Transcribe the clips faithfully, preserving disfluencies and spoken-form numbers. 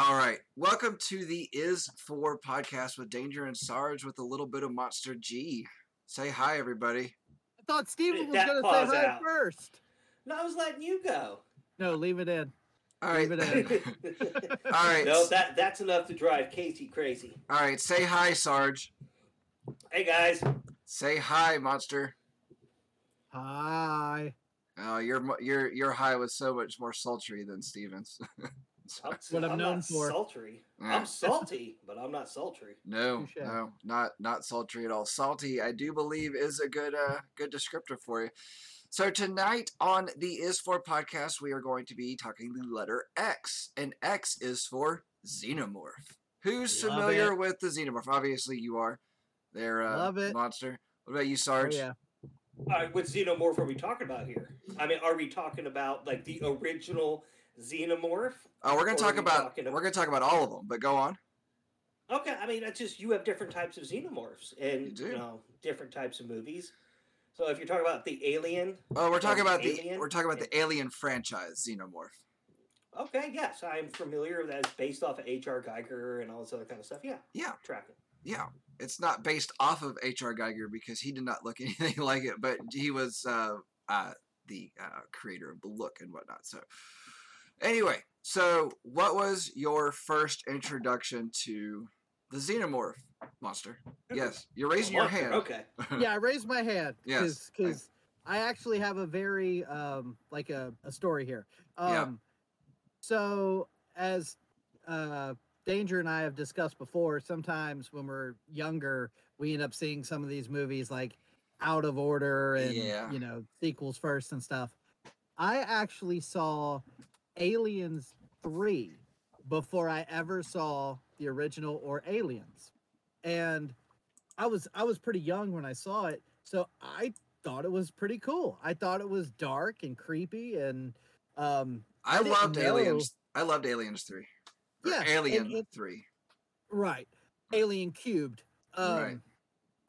All right. Welcome to the Is For podcast with Danger and Sarge with a little bit of Monster G. Say hi, everybody. I thought Steven was going to say hi out. first. No, I was letting you go. No, leave it in. All right. Leave it in. All right. No, that, that's enough to drive Casey crazy. All right. Say hi, Sarge. Hey, guys. Say hi, Monster. Hi. Oh, you're you're you're high was so much more sultry than Steven's. I'm, what I'm, I'm known for. Sultry. Yeah. I'm salty, but I'm not sultry. No, no, not not sultry at all. Salty, I do believe, is a good uh good descriptor for you. So tonight on the Is For podcast, we are going to be talking the letter X, and X is for Xenomorph. Who's Love familiar it. with the Xenomorph? Obviously, you are. They're uh, Love it. monster. What about you, Sarge? Oh, yeah. Uh, what Xenomorph are we talking about here? I mean, are we talking about like the original Xenomorph? Oh, we're gonna talk we about, about we're gonna talk about all of them. But go on. Okay, I mean, that's just you have different types of Xenomorphs and you, you know different types of movies. So if you're talking about the Alien, oh, we're talking about the we're talking about the Alien franchise Xenomorph. Okay, yes, I'm familiar with that. It's based off of H R. Giger and all this other kind of stuff. Yeah, yeah, tracking. Yeah, it's not based off of H R. Giger because he did not look anything like it, but he was uh, uh, the uh, creator of the look and whatnot. So anyway, so what was your first introduction to the Xenomorph monster? Yes, you're raising your hand. Okay. Yeah, I raised my hand because yes. I actually have a very, um, like a, a story here. Um, yeah. So as... Uh, Danger and I have discussed before, sometimes when we're younger, we end up seeing some of these movies like out of order and, yeah. you know, sequels first and stuff. I actually saw Aliens three before I ever saw the original or Aliens. And I was I was pretty young when I saw it, so I thought it was pretty cool. I thought it was dark and creepy and... Um, I, I loved Aliens. I loved Aliens three. Yeah, Alien and, and, three. Right. Alien Cubed. Um, right.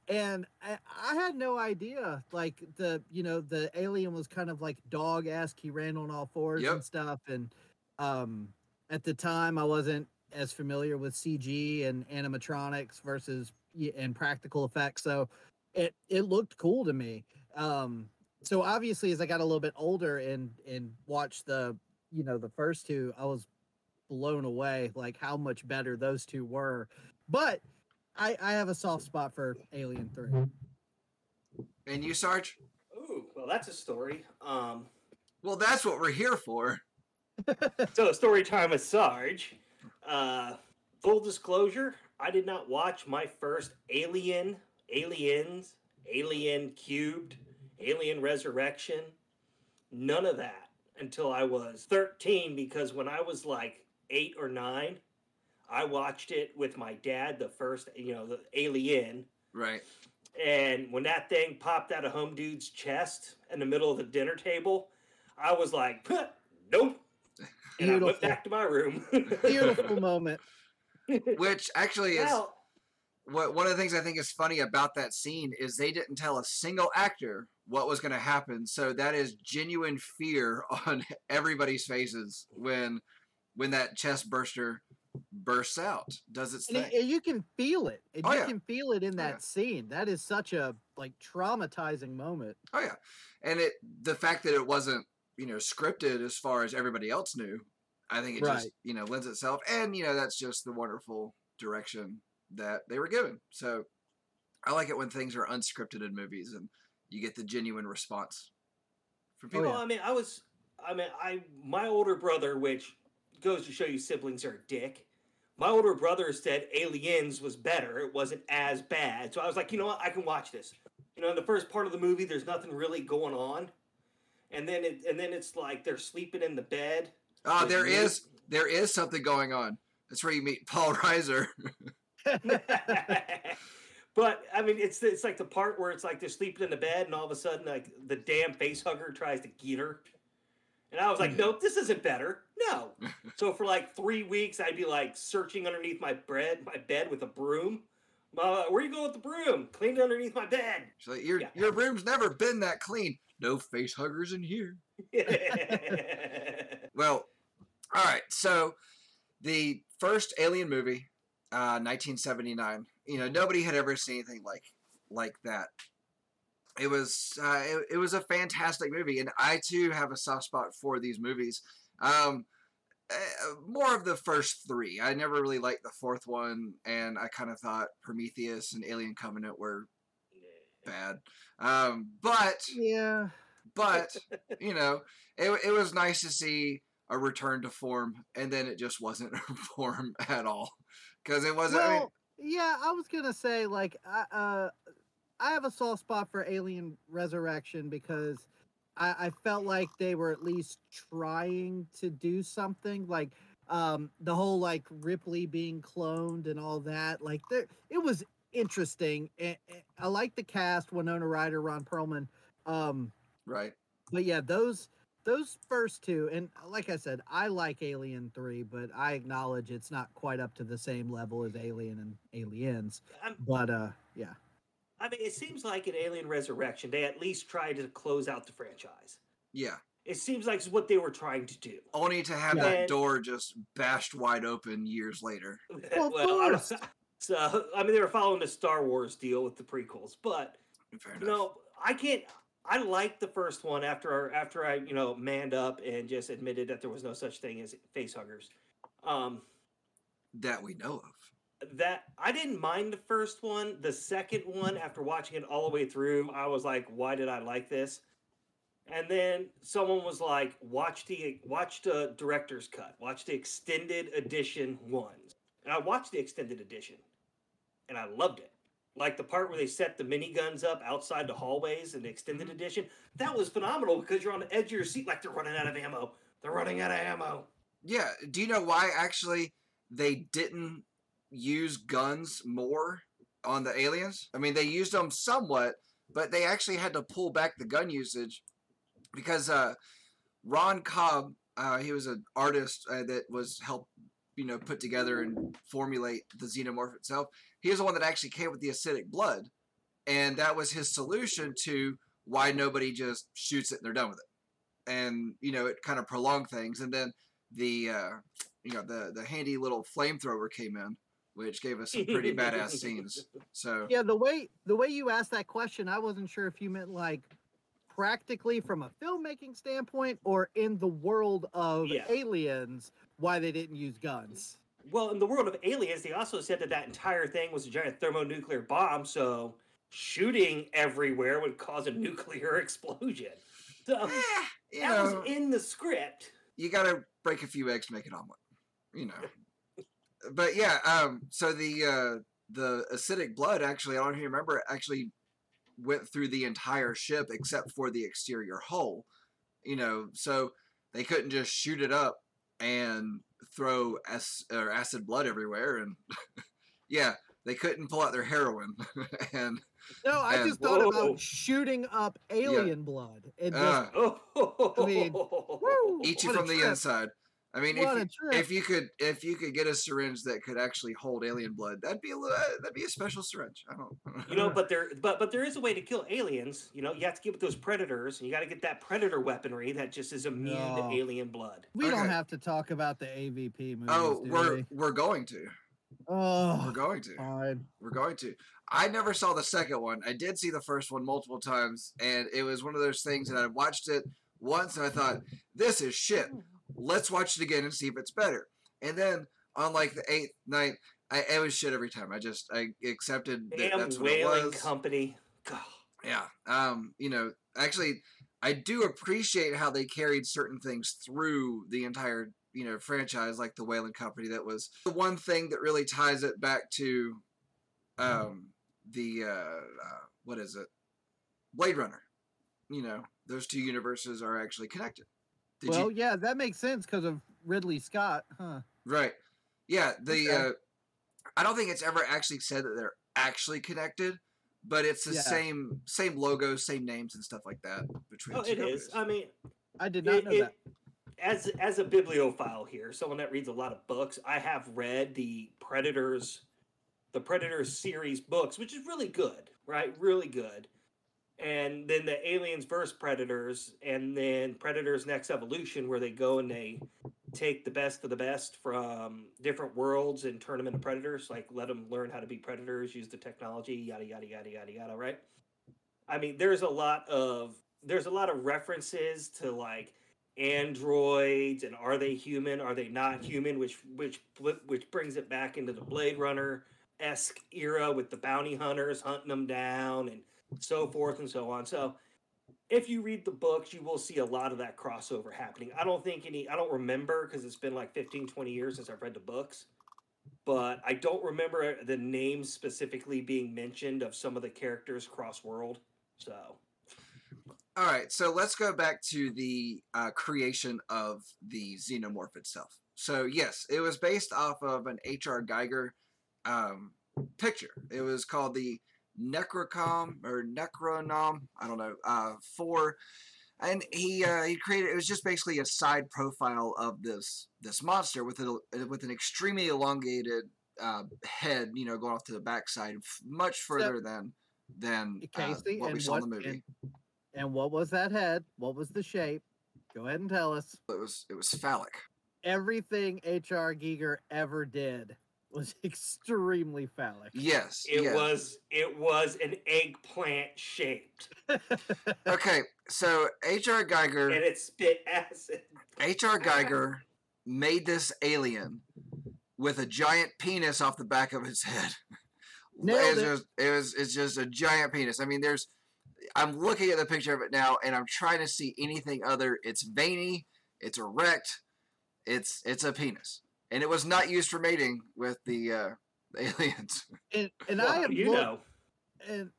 And I, I had no idea, like, the, you know, the alien was kind of like dog-esque. He ran on all fours yep. and stuff. And um, at the time, I wasn't as familiar with C G and animatronics versus and practical effects. So it, it looked cool to me. Um, so obviously, as I got a little bit older and, and watched the, you know, the first two, I was blown away like how much better those two were, but I, I have a soft spot for Alien three. And you, Sarge? Ooh, well, that's a story. Um, well, that's what we're here for. So, story time with Sarge. Uh, full disclosure: I did not watch my first Alien, Aliens, Alien Cubed, Alien Resurrection, none of that until I was thirteen. Because when I was like eight or nine, I watched it with my dad, the first, you know, the Alien. Right. And when that thing popped out of home dude's chest in the middle of the dinner table, I was like, nope. And Beautiful. I went back to my room. Beautiful moment. Which actually is well, what one of the things I think is funny about that scene is they didn't tell a single actor what was going to happen. So that is genuine fear on everybody's faces when... when that chest burster bursts out, does its and thing. It, and you can feel it. And oh, you yeah. can feel it in that oh, yeah. scene. That is such a, like, traumatizing moment. Oh, yeah. And it the fact that it wasn't, you know, scripted as far as everybody else knew, I think it right. just, you know, lends itself. And, you know, that's just the wonderful direction that they were given. So I like it when things are unscripted in movies and you get the genuine response from people. Oh, yeah. I mean, I was, I mean, I my older brother, which... goes to show you siblings are a dick. My older brother said Aliens was better. It wasn't as bad. So I was like, you know what? I can watch this. You know, in the first part of the movie, there's nothing really going on. And then it, and then it's like they're sleeping in the bed. Oh, there me. is there is something going on. That's where you meet Paul Reiser. But, I mean, it's it's like the part where it's like they're sleeping in the bed and all of a sudden, like, the damn facehugger tries to get her. And I was like, no, this isn't better. No. So for like three weeks, I'd be like searching underneath my bread, my bed with a broom. Uh, where you going with the broom? Cleaned underneath my bed. So your yeah. your room's never been that clean. No face huggers in here. Well, all right. So the first Alien movie, uh, nineteen seventy-nine, you know, nobody had ever seen anything like like that. It was uh, it, it was a fantastic movie, and I too have a soft spot for these movies. Um, uh, more of the first three. I never really liked the fourth one, and I kind of thought Prometheus and Alien Covenant were bad. Um, but yeah, but you know, it it was nice to see a return to form, and then it just wasn't form at all because it wasn't. Well, I mean, yeah, I was gonna say like I. Uh, I have a soft spot for Alien Resurrection because I, I felt like they were at least trying to do something. Like um, the whole like Ripley being cloned and all that. Like there, it was interesting. It, it, I like the cast: Winona Ryder, Ron Perlman. Um, right. But yeah, those those first two, and like I said, I like Alien three, but I acknowledge it's not quite up to the same level as Alien and Aliens. I'm- but uh, yeah. I mean, it seems like in Alien Resurrection, they at least tried to close out the franchise. Yeah. It seems like it's what they were trying to do. Only to have yeah. that and, door just bashed wide open years later. Well, well I was, so, I mean, they were following the Star Wars deal with the prequels, but, you know, I can't, I liked the first one after, after I, you know, manned up and just admitted that there was no such thing as facehuggers. Um, that we know of. That I didn't mind the first one. The second one, after watching it all the way through, I was like, "Why did I like this?" And then someone was like, "Watch the watch the director's cut. Watch the extended edition ones." And I watched the extended edition, and I loved it. Like the part where they set the miniguns up outside the hallways in the extended edition. That was phenomenal because you're on the edge of your seat. Like they're running out of ammo. They're running out of ammo. Yeah. Do you know why? Actually, they didn't use guns more on the Aliens. I mean, they used them somewhat, but they actually had to pull back the gun usage because uh, Ron Cobb, uh, he was an artist uh, that was helped, you know, put together and formulate the Xenomorph itself. He was the one that actually came with the acidic blood, and that was his solution to why nobody just shoots it and they're done with it. And, you know, it kind of prolonged things. And then the, uh, you know, the, the handy little flamethrower came in, which gave us some pretty badass scenes. So yeah, the way the way you asked that question, I wasn't sure if you meant like practically from a filmmaking standpoint or in the world of yeah. Aliens, why they didn't use guns. Well, in the world of Aliens, they also said that that entire thing was a giant thermonuclear bomb, so shooting everywhere would cause a nuclear explosion. So eh, that know, was in the script. You got to break a few eggs to make an omelet, you know. But yeah, um, so the uh, the acidic blood actually, I don't even remember, actually went through the entire ship except for the exterior hull. You know, so they couldn't just shoot it up and throw ac- or acid blood everywhere. And yeah, they couldn't pull out their heroin. and No, I and, just thought whoa. about shooting up alien yeah. blood. And just, uh, I mean, woo, eat you from the trip. inside. I mean, if you, if you could, if you could get a syringe that could actually hold alien blood, that'd be a little, that'd be a special syringe. I don't, I don't you know, know, but there, but but there is a way to kill aliens. You know, you have to get with those predators, and you got to get that predator weaponry that just is immune no. to alien blood. We okay. don't have to talk about the A V P movies. Oh, do we're we? we're going to. Oh, we're going to. Fine. We're going to. I never saw the second one. I did see the first one multiple times, and it was one of those things that I watched it once, and I thought, this is shit. Let's watch it again and see if it's better. And then on like the eighth night, I it was shit every time. I just I accepted that Damn that's what it was. Weyland Company. God. Yeah. Um. You know, actually, I do appreciate how they carried certain things through the entire you know franchise, like the Weyland Company. That was the one thing that really ties it back to, um, the uh, uh what is it, Blade Runner. You know, those two universes are actually connected. Did well, you... yeah, that makes sense because of Ridley Scott, huh? Right. Yeah, the okay. uh, I don't think it's ever actually said that they're actually connected, but it's the yeah. same same logo, same names and stuff like that between oh, the two it companies. Is. I mean, I did not it, know it, that. As as a bibliophile here, someone that reads a lot of books, I have read the Predators the Predators series books, which is really good, right? Really good. And then the Aliens versus. Predators, and then Predators Next Evolution, where they go and they take the best of the best from different worlds and turn them into predators, like let them learn how to be predators, use the technology, yada, yada, yada, yada, yada, right? I mean, there's a lot of, there's a lot of references to like androids and are they human, are they not human, which, which, which brings it back into the Blade Runner-esque era with the bounty hunters hunting them down and so forth and so on. So if you read the books, you will see a lot of that crossover happening. I don't think any, I don't remember because it's been like fifteen, twenty years since I've read the books, but I don't remember the names specifically being mentioned of some of the characters cross-world. So, all right, so let's go back to the uh, creation of the Xenomorph itself. So, yes, it was based off of an H R. Giger um, picture. It was called the Necronom or Necronom, I don't know, uh, four, and he uh, he created. It was just basically a side profile of this this monster with a with an extremely elongated uh, head, you know, going off to the backside, much further so, than than Casey, uh, what we saw what, in the movie. And, and what was that head? What was the shape? Go ahead and tell us. It was it was phallic. Everything H R. Giger ever did was extremely phallic. Yes. It yes. was it was an eggplant shaped. Okay, so H R. Giger... And it spit acid. H R. Giger made this alien with a giant penis off the back of his head. Nailed it. It was, it was, it's just a giant penis. I mean, there's... I'm looking at the picture of it now, and I'm trying to see anything other. It's veiny. It's erect. It's It's a penis. And it was not used for mating with the uh, aliens. And, and well, I have you looked, know. And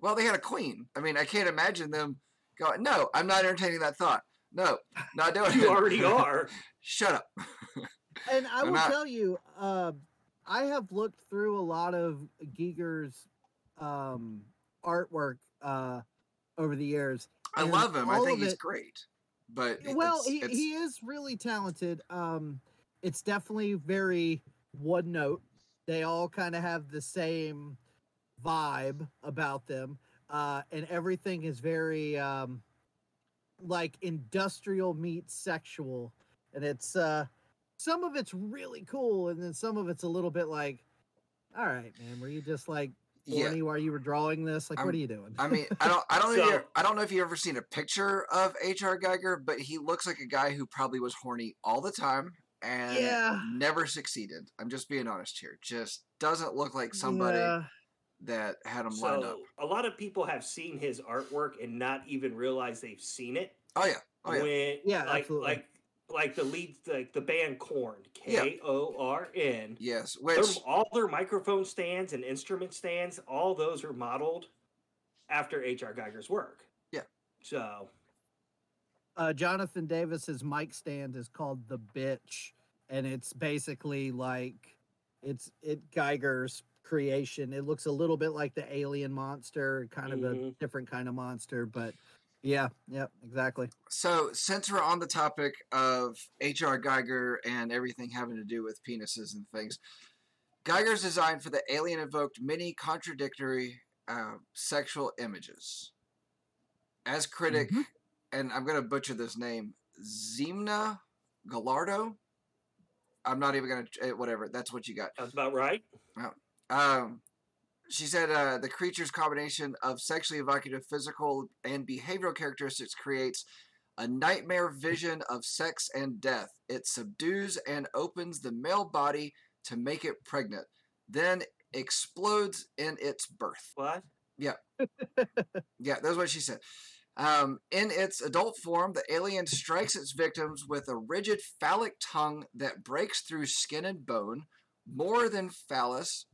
well, they had a queen. I mean, I can't imagine them going, no, I'm not entertaining that thought. No, not doing you it. You already are. Shut up. And I will not. tell you, uh, I have looked through a lot of Giger's um, artwork uh, over the years. I love him. I think he's it, great. But well, it's, he, it's, he is really talented. Um It's definitely very one note. They all kind of have the same vibe about them. Uh, and everything is very um, like industrial meets sexual. And it's uh, some of it's really cool. And then some of it's a little bit like, all right, man, were you just like horny yeah. while you were drawing this? Like, I'm, what are you doing? I mean, I don't, I don't, so, know if you, I don't know if you've ever seen a picture of H R. Giger, but he looks like a guy who probably was horny all the time. And yeah. never succeeded. I'm just being honest here. Just doesn't look like somebody yeah. that had him so, lined up. A lot of people have seen his artwork and not even realize they've seen it. Oh yeah, oh yeah, when, yeah. Like absolutely. like like the lead, like the band Korn, K O R N. Yes, which their, all their microphone stands and instrument stands, all those are modeled after H R. Giger's work. Yeah, so. Uh, Jonathan Davis's mic stand is called The Bitch, and it's basically like it's it Giger's creation. It looks a little bit like the alien monster, kind of mm-hmm. a different kind of monster, but yeah, yeah, exactly. So since we're on the topic of H R. Giger and everything having to do with penises and things, Giger's design for the alien evoked many contradictory uh, sexual images. As critic... Mm-hmm. And I'm going to butcher this name, Ximena Gallardo? I'm not even going to... Whatever, that's what you got. That's about right. Oh. Um, she said, uh, the creature's combination of sexually evocative physical and behavioral characteristics creates a nightmare vision of sex and death. It subdues and opens the male body to make it pregnant, then explodes in its birth. What? Yeah. Yeah, that's what she said. Um, in its adult form, the alien strikes its victims with a rigid phallic tongue that breaks through skin and bone. More than phallus,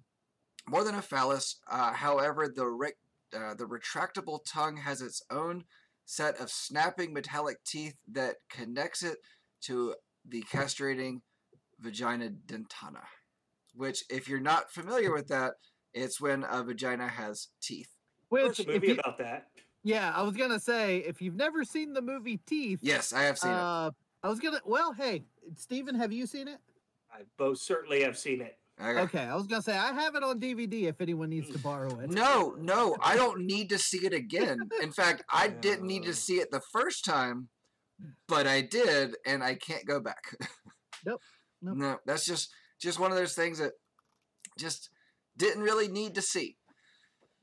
more than a phallus, uh, however, the re- uh, the retractable tongue has its own set of snapping metallic teeth that connects it to the castrating vagina dentata. Which, if you're not familiar with that, it's when a vagina has teeth. Which, There's a movie you- about that. Yeah, I was going to say, if you've never seen the movie Teeth... Yes, I have seen uh, it. I was going to... Well, hey, Steven, have you seen it? I both certainly have seen it. Okay, okay I was going to say, I have it on D V D if anyone needs to borrow it. No, no, I don't need to see it again. In fact, I didn't need to see it the first time But I did, and I can't go back. Nope. Nope. No, that's just just one of those things that just didn't really need to see.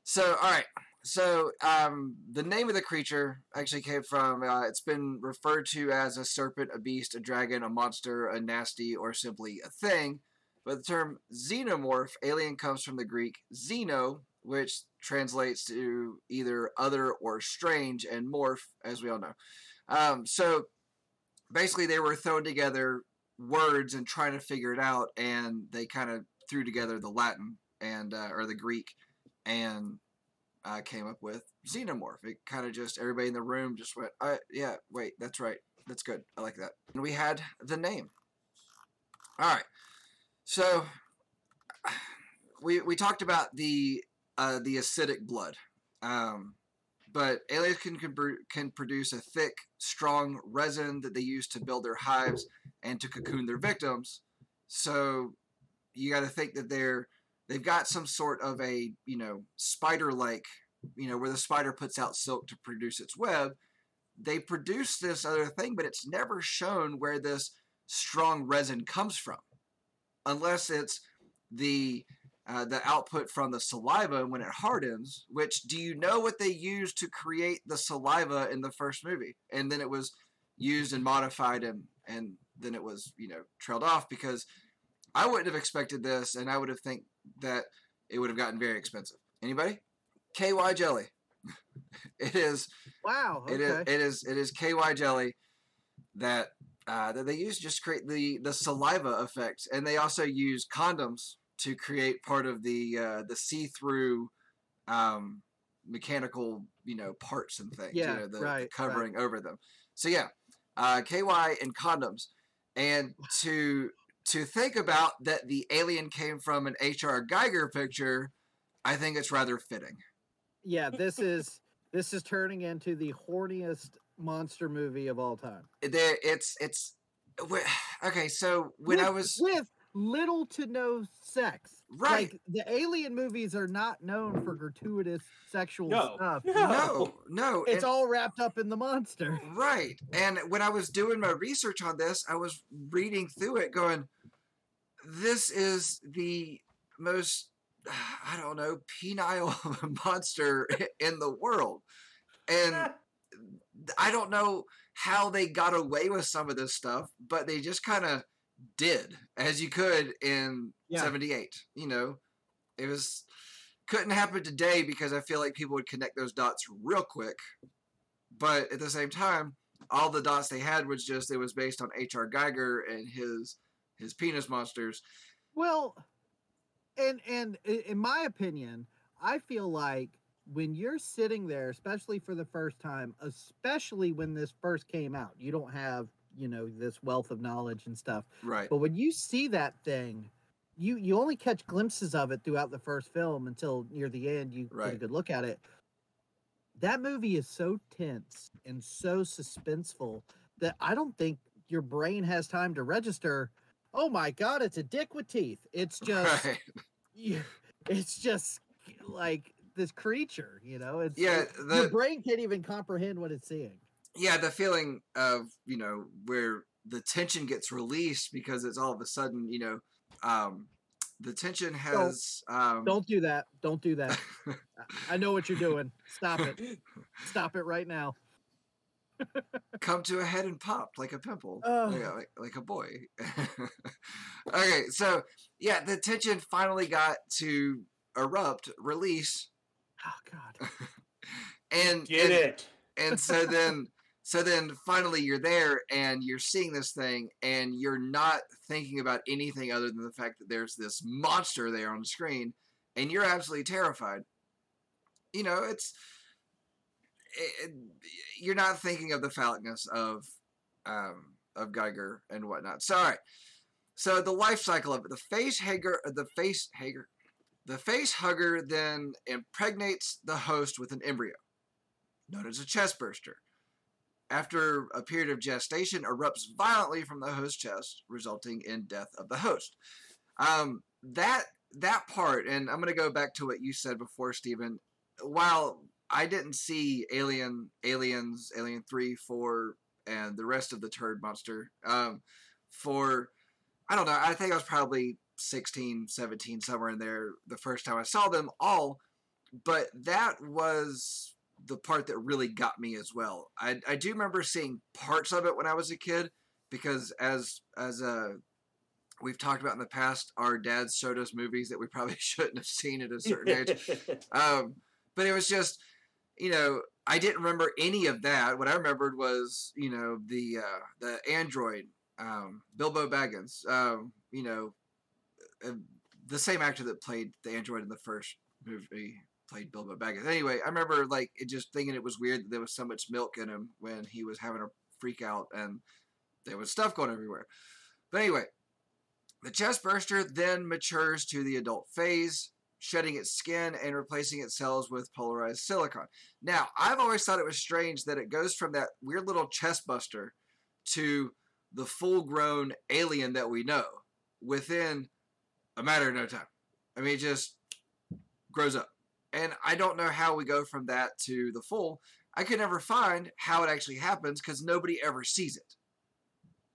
So, all right. So, um, the name of the creature actually came from, uh, it's been referred to as a serpent, a beast, a dragon, a monster, a nasty, or simply a thing. But the term xenomorph, alien, comes from the Greek xeno, which translates to either other or strange, and morph, as we all know. Um, so, basically, they were throwing together words and trying to figure it out, and they kind of threw together the Latin, and uh, or the Greek, and... I came up with xenomorph. It kind of just, everybody in the room just went, uh, yeah, wait, that's right. That's good. I like that. And we had the name. All right. So we we talked about the uh, the acidic blood. Um, but aliens can, can, can produce a thick, strong resin that they use to build their hives and to cocoon their victims. So you got to think that they're, they've got some sort of a, you know, spider-like, you know, where the spider puts out silk to produce its web. They produce this other thing, but it's never shown where this strong resin comes from, unless it's the uh, the output from the saliva when it hardens. Which, do you know what they used to create the saliva in the first movie? And then it was used and modified, and and then it was, you know, trailed off, because I wouldn't have expected this, and I would have think. that it would have gotten very expensive. Anybody? K Y jelly. It is. Wow. Okay. It is. It is. It is K Y jelly that uh, that they use just to create the the saliva effect, and they also use condoms to create part of the uh, the see through um, mechanical, you know, parts and things. Yeah. You know, the, right, the covering right. over them. So yeah, uh, K Y and condoms, and to. To think about that the alien came from an H R. Giger picture, I think it's rather fitting. Yeah, this is this is turning into the horniest monster movie of all time. There, it's it's okay. So when with, I was with little to no sex, right? Like, the alien movies are not known for gratuitous sexual no. stuff. No, no, no. It's and, all wrapped up in the monster, right? And when I was doing my research on this, I was reading through it, going, this is the most, I don't know, penile monster in the world. And I don't know how they got away with some of this stuff, but they just kind of did as you could in yeah. seventy-eight. You know, it was, couldn't happen today because I feel like people would connect those dots real quick. But at the same time, all the dots they had was just, it was based on H R. Giger and his his penis monsters. Well, and and in my opinion, I feel like when you're sitting there, especially for the first time, especially when this first came out, you don't have, you know, this wealth of knowledge and stuff. Right. But when you see that thing, you, you only catch glimpses of it throughout the first film until near the end you right. get a good look at it. That movie is so tense and so suspenseful that I don't think your brain has time to register, oh my God, it's a dick with teeth. It's just, right. you, it's just like this creature, you know? It's, yeah, the, your brain can't even comprehend what it's seeing. Yeah, the feeling of, you know, where the tension gets released because it's all of a sudden, you know, um, the tension has... Don't, um, don't do that. Don't do that. I know what you're doing. Stop it. Stop it right now. Come to a head and pop like a pimple, oh. like, like, like a boy. Okay, so yeah, the tension finally got to erupt, release. Oh God! and get and, it. And so then, so then finally, you're there and you're seeing this thing, and you're not thinking about anything other than the fact that there's this monster there on the screen, and you're absolutely terrified. You know, it's. It, you're not thinking of the phallicness of um, of Geiger and whatnot. So, all right. So the life cycle of it. The facehugger, the facehugger, the facehugger then impregnates the host with an embryo, known as a chestburster. After a period of gestation, erupts violently from the host's chest, resulting in death of the host. Um, that that part, and I'm going to go back to what you said before, Stephen. While I didn't see Alien, Aliens, Alien three, four, and the rest of the turd monster. Um, for, I don't know, I think I was probably sixteen, seventeen, somewhere in there the first time I saw them all, but that was the part that really got me as well. I, I do remember seeing parts of it when I was a kid, because as as a... we've talked about in the past, our dads showed us movies that we probably shouldn't have seen at a certain age. Um, but it was just, you know, I didn't remember any of that. What I remembered was, you know, the uh, the android, um, Bilbo Baggins, um, you know, uh, the same actor that played the android in the first movie played Bilbo Baggins. Anyway, I remember, like, it just thinking it was weird that there was so much milk in him when he was having a freak out and there was stuff going everywhere. But anyway, the chestburster then matures to the adult phase, shedding its skin and replacing its cells with polarized silicon. Now, I've always thought it was strange that it goes from that weird little chestbuster to the full-grown alien that we know within a matter of no time. I mean, it just grows up. And I don't know how we go from that to the full. I could never find how it actually happens because nobody ever sees it.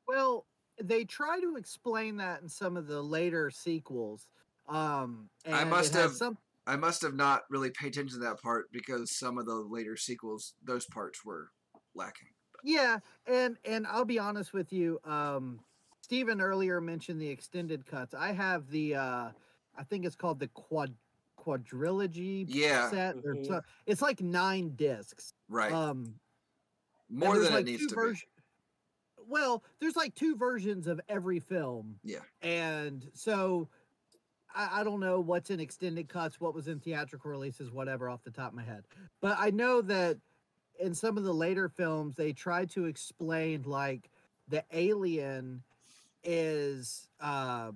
Well, they try to explain that in some of the later sequels. Um, and I must have some... I must have not really paid attention to that part because some of the later sequels, those parts were lacking. But. Yeah, and and I'll be honest with you. Um, Steven earlier mentioned the extended cuts. I have the, uh, I think it's called the quad quadrilogy yeah. set. Mm-hmm. Or, it's like nine discs. Right. Um, More than like it needs to vers- be. Well, there's like two versions of every film. Yeah. And so I, I don't know what's in extended cuts, what was in theatrical releases, whatever, off the top of my head. But I know that in some of the later films, they try to explain, like, the alien is, uh,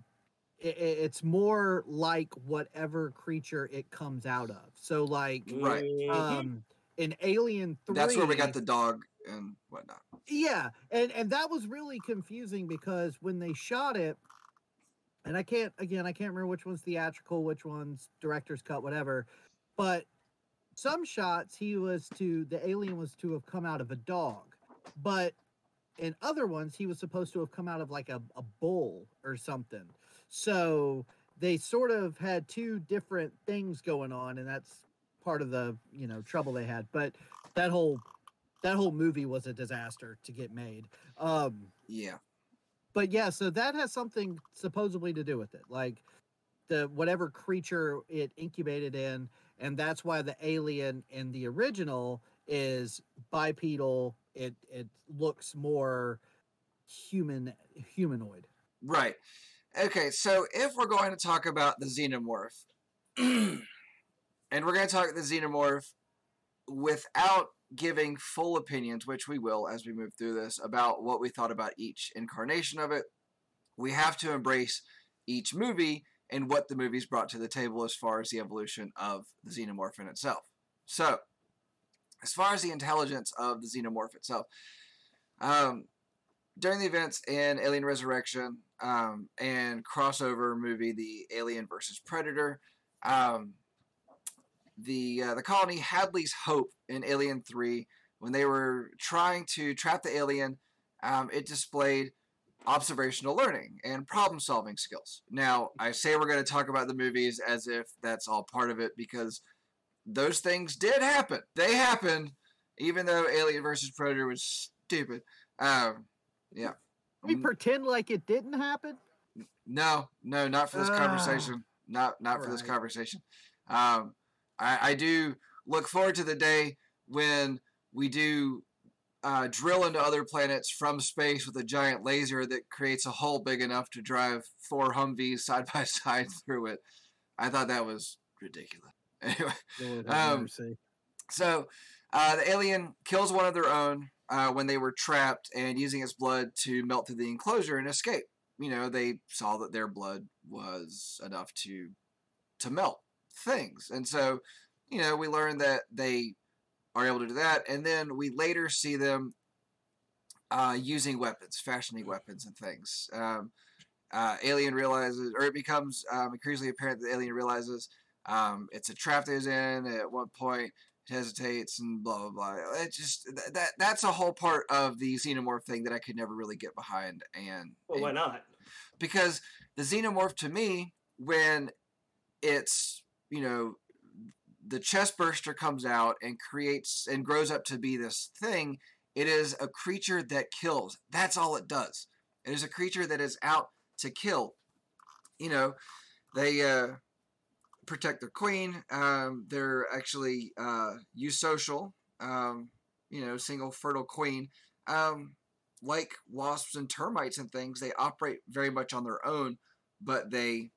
it, it's more like whatever creature it comes out of. So, like, right. um, in Alien three... That's where we got the dog... and whatnot. Yeah, and, and that was really confusing because when they shot it, and I can't, again, I can't remember which one's theatrical, which one's director's cut, whatever, but some shots he was to, the alien was to have come out of a dog, but in other ones he was supposed to have come out of like a, a bull or something. So they sort of had two different things going on, and that's part of the, you know, trouble they had. But that whole... That whole movie was a disaster to get made. Um, yeah. But yeah, so that has something supposedly to do with it. Like the whatever creature it incubated in. And that's why the alien in the original is bipedal. It it looks more human humanoid. Right. Okay, so if we're going to talk about the Xenomorph, and we're going to talk the Xenomorph without giving full opinions, which we will as we move through this, about what we thought about each incarnation of it. We have to embrace each movie and what the movies brought to the table as far as the evolution of the Xenomorph in itself. So, as far as the intelligence of the Xenomorph itself, um, during the events in Alien Resurrection um, and crossover movie, the Alien versus. Predator, um, The uh, the colony Hadley's Hope in Alien three, when they were trying to trap the alien, um, it displayed observational learning and problem-solving skills. Now, I say we're going to talk about the movies as if that's all part of it, because those things did happen. They happened, even though Alien versus. Predator was stupid. Um, yeah. We pretend like it didn't happen? No, no, not for this uh, conversation. Not, not for right. this conversation. Um, I, I do look forward to the day when we do uh, drill into other planets from space with a giant laser that creates a hole big enough to drive four Humvees side by side through it. I thought that was ridiculous. Anyway, Lord, um, so uh, the alien kills one of their own uh, when they were trapped and using its blood to melt through the enclosure and escape. You know, they saw that their blood was enough to to melt things. And so, you know, we learn that they are able to do that. And then we later see them uh, using weapons, fashioning weapons and things. Um, uh, alien realizes, or it becomes um, increasingly apparent that the alien realizes um, it's a trap that he's in at one point. hesitates and blah, blah, blah. It just, th that that's a whole part of the Xenomorph thing that I could never really get behind. And Well, and, why not? Because the Xenomorph, to me, when it's, you know, the chestburster comes out and creates and grows up to be this thing, it is a creature that kills. That's all it does. It is a creature that is out to kill. You know, they uh, protect their queen. Um, they're actually uh, eusocial, um, you know, single fertile queen. Um, like wasps and termites and things, they operate very much on their own, but they,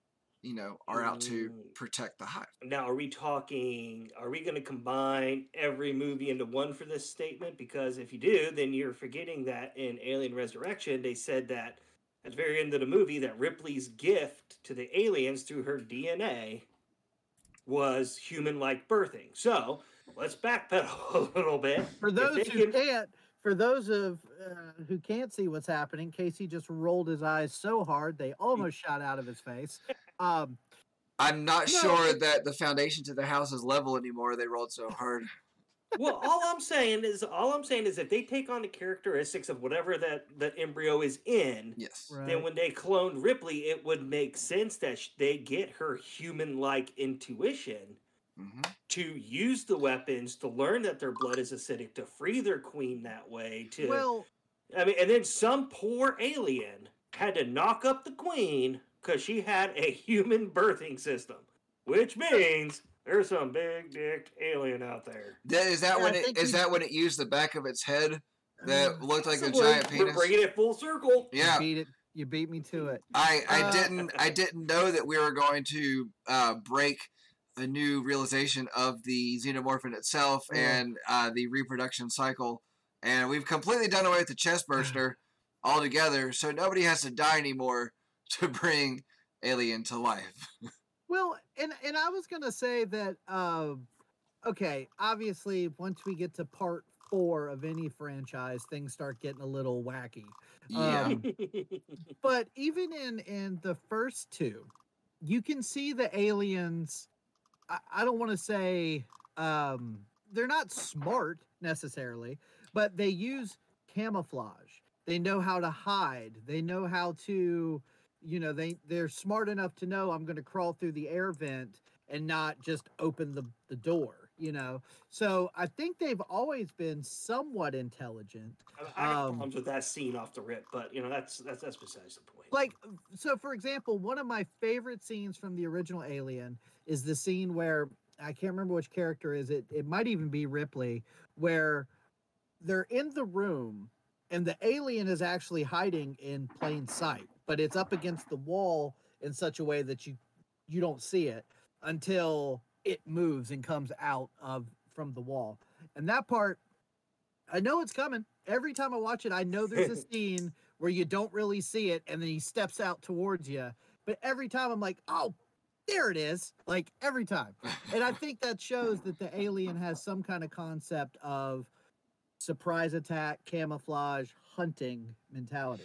you know, are out to protect the hive. Now, are we talking, are we going to combine every movie into one for this statement? Because if you do, then you're forgetting that in Alien Resurrection, they said that at the very end of the movie that Ripley's gift to the aliens through her D N A was human-like birthing. So, let's backpedal a little bit. For those who can... can't, for those of uh, who can't see what's happening, Casey just rolled his eyes so hard they almost shot out of his face. Um, I'm not no, sure that the foundation to the house is level anymore. They rolled so hard. Well, all I'm saying is, all I'm saying is, if they take on the characteristics of whatever that the embryo is in, yes, right. Then when they clone Ripley, it would make sense that sh they get her human-like intuition. Mm-hmm. To use the weapons, to learn that their blood is acidic, to free their queen that way. To well, I mean, and then some poor alien had to knock up the queen because she had a human birthing system, which means there's some big dick alien out there. That, is that yeah, when it is you, that when it used the back of its head that looked like a giant penis? We're bringing it full circle. Yeah. Beat it. You beat me to it. I I uh, didn't I didn't know that we were going to uh, break a new realization of the xenomorph in itself mm. and uh, the reproduction cycle. And we've completely done away with the chestburster altogether, so nobody has to die anymore to bring Alien to life. Well, and, and I was going to say that, uh, okay, obviously, once we get to part four of any franchise, things start getting a little wacky. Yeah. Um, but even in, in the first two, you can see the aliens... I don't want to say um, they're not smart necessarily, but they use camouflage. They know how to hide. They know how to, you know, they, they're smart enough to know I'm going to crawl through the air vent and not just open the, the door, you know. So I think they've always been somewhat intelligent. I have problems um, with that scene off the rip, but, you know, that's, that's, that's besides the point. Like, so for example, one of my favorite scenes from the original Alien is the scene where, I can't remember which character is it, it might even be Ripley, where they're in the room and the alien is actually hiding in plain sight, but it's up against the wall in such a way that you you don't see it until it moves and comes out of from the wall. And that part, I know it's coming. Every time I watch it, I know there's a scene where you don't really see it, and then he steps out towards you. But every time I'm like, oh, there it is. Like, every time. And I think that shows that the alien has some kind of concept of surprise attack, camouflage, hunting mentality.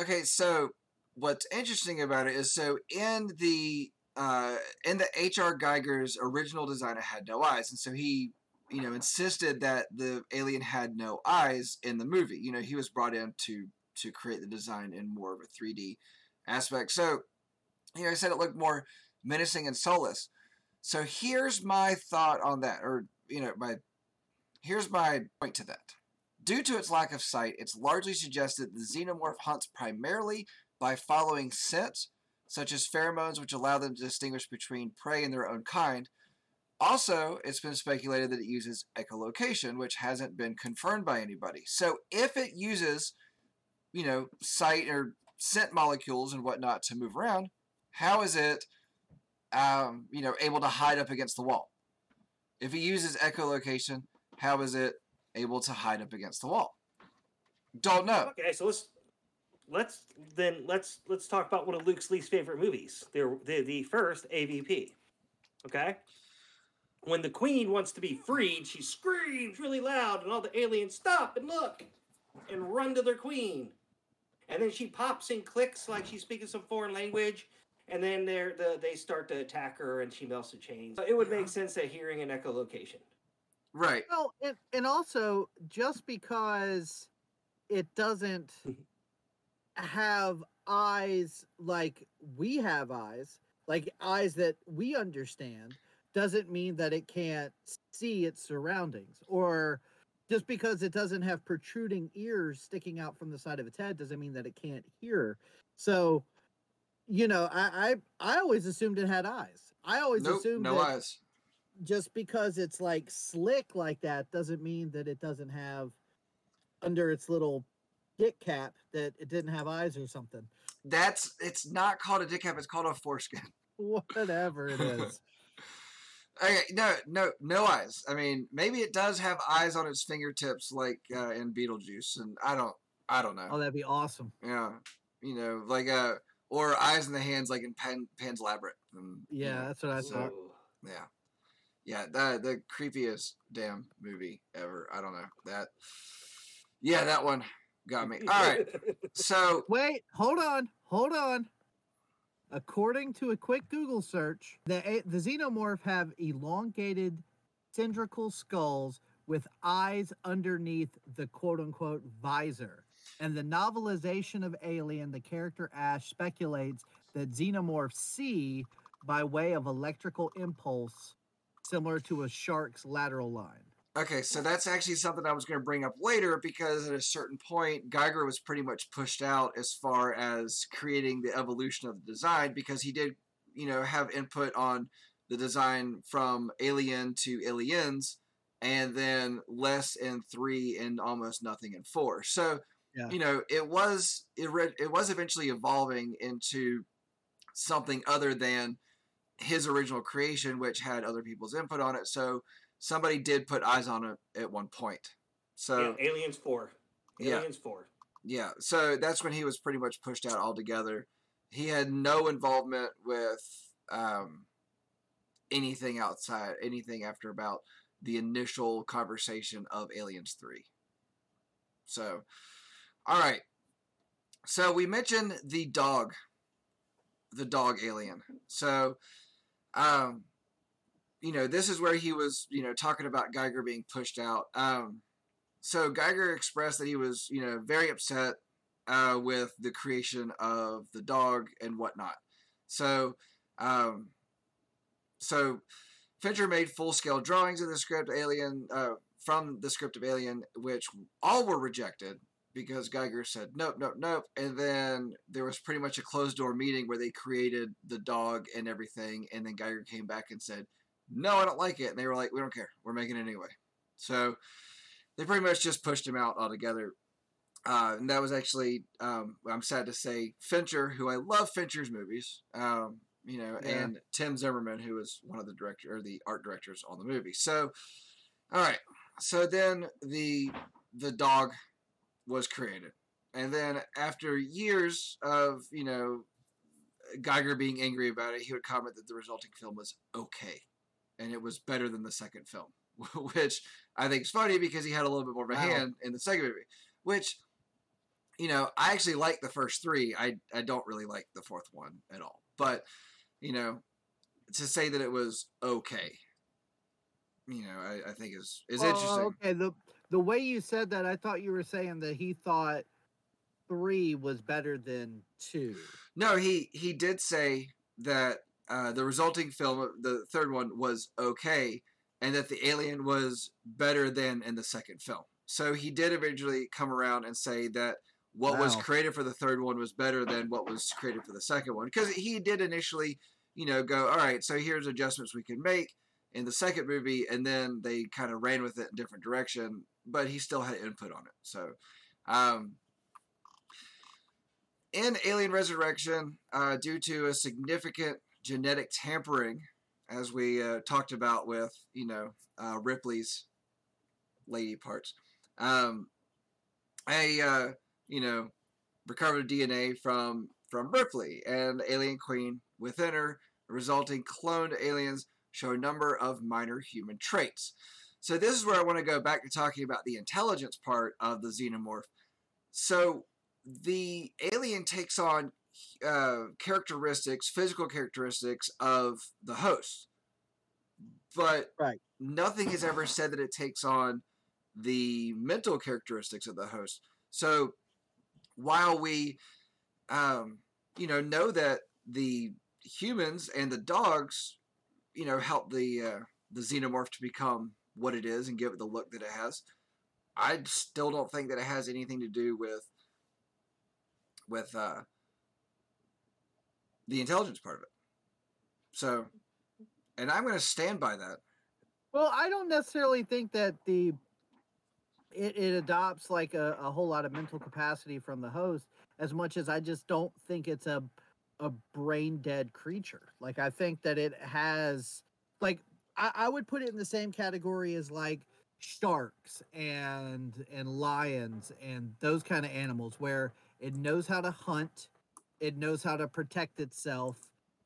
Okay, so what's interesting about it is, so in the... Uh, in the H R Giger's original design, it had no eyes, and so he, you know, insisted that the alien had no eyes in the movie. You know, he was brought in to to create the design in more of a three D aspect. So, you know, I said it looked more menacing and soulless. So here's my thought on that, or you know, my here's my point to that. Due to its lack of sight, it's largely suggested the xenomorph hunts primarily by following scents, such as pheromones, which allow them to distinguish between prey and their own kind. Also, it's been speculated that it uses echolocation, which hasn't been confirmed by anybody. So if it uses, you know, sight or scent molecules and whatnot to move around, how is it, um, you know, able to hide up against the wall? If it uses echolocation, how is it able to hide up against the wall? Don't know. Okay, so let's... Let's then let's let's talk about one of Luke's least favorite movies. They're, they're the first A V P. Okay, when the queen wants to be freed, she screams really loud, and all the aliens stop and look and run to their queen, and then she pops and clicks like she's speaking some foreign language, and then they're the, they start to attack her, and she melts the chains. So it would make sense that hearing an echolocation. Right. Well, and, and also, just because it doesn't have eyes like we have eyes, like eyes that we understand, doesn't mean that it can't see its surroundings. Or just because it doesn't have protruding ears sticking out from the side of its head doesn't mean that it can't hear. So, you know, I I, I always assumed it had eyes. I always nope, assumed no that eyes. Just because it's like slick like that doesn't mean that it doesn't have under its little dick cap that it didn't have eyes or something. That's it's not called a dick cap. It's called a foreskin. Whatever it is. Okay, no, no, no eyes. I mean, maybe it does have eyes on its fingertips, like uh, in Beetlejuice, and I don't, I don't know. Oh, that'd be awesome. Yeah, you know, like uh, or eyes in the hands, like in Pan, Pan's Labyrinth. And, yeah, you know, that's what I so, thought. Yeah, yeah, that the creepiest damn movie ever. I don't know that. Yeah, that one got me. All right, so wait, hold on, hold on. According to a quick Google search, the, the Xenomorph have elongated cylindrical skulls with eyes underneath the quote-unquote visor. And the novelization of Alien, the character Ash speculates that Xenomorphs see by way of electrical impulse similar to a shark's lateral line. Okay, so that's actually something I was going to bring up later, because at a certain point, Giger was pretty much pushed out as far as creating the evolution of the design, because he did, you know, have input on the design from Alien to Aliens, and then less in three and almost nothing in four. So, yeah. you know, it was it, re- it was eventually evolving into something other than his original creation, which had other people's input on it. So somebody did put eyes on it at one point. So yeah, Aliens four. Aliens yeah. four. Yeah. So that's when he was pretty much pushed out altogether. He had no involvement with um, anything outside, anything after about the initial conversation of Aliens three. So, all right. So we mentioned the dog, the dog alien. So, um, you know, this is where he was, you know, talking about Giger being pushed out. Um, so Giger expressed that he was, you know, very upset uh, with the creation of the dog and whatnot. So, um, so Fincher made full-scale drawings of the script Alien uh, from the script of Alien, which all were rejected because Giger said nope, nope, nope. And then there was pretty much a closed-door meeting where they created the dog and everything, and then Giger came back and said, no, I don't like it. And they were like, we don't care. We're making it anyway. So they pretty much just pushed him out altogether. Uh, and that was actually, um, I'm sad to say, Fincher, who I love Fincher's movies, um, you know, yeah. and Tim Zimmerman, who was one of the director or the art directors on the movie. So, all right. So then the the dog was created. And then after years of, you know, Giger being angry about it, he would comment that the resulting film was okay. And it was better than the second film, which I think is funny because he had a little bit more of a wow. hand in the second movie, which, you know, I actually like the first three. I, I don't really like the fourth one at all. But, you know, to say that it was okay, you know, I, I think is, is well, interesting. Okay, the, the way you said that, I thought you were saying that he thought three was better than two. No, he, he did say that Uh, the resulting film, the third one, was okay, and that the alien was better than in the second film. So he did eventually come around and say that what wow. was created for the third one was better than what was created for the second one. Because he did initially, you know, go, all right, so here's adjustments we can make in the second movie, and then they kind of ran with it in a different direction, but he still had input on it. So, um... in Alien Resurrection, uh, due to a significant genetic tampering, as we uh, talked about with, you know, uh, Ripley's lady parts. Um, I, uh, you know, recovered D N A from, from Ripley and Alien Queen within her, resulting cloned aliens show a number of minor human traits. So this is where I want to go back to talking about the intelligence part of the xenomorph. So the alien takes on Uh, characteristics, physical characteristics of the host. But right. nothing is ever said that it takes on the mental characteristics of the host. So while we, um, you know, know that the humans and the dogs, you know, help the uh, the xenomorph to become what it is and give it the look that it has, I still don't think that it has anything to do with with uh, the intelligence part of it. So, and I'm going to stand by that. Well, I don't necessarily think that the it, it adopts like a, a whole lot of mental capacity from the host as much as I just don't think it's a a brain-dead creature. Like, I think that it has, like, I, I would put it in the same category as, like, sharks and and lions and those kind of animals where it knows how to hunt, it knows how to protect itself.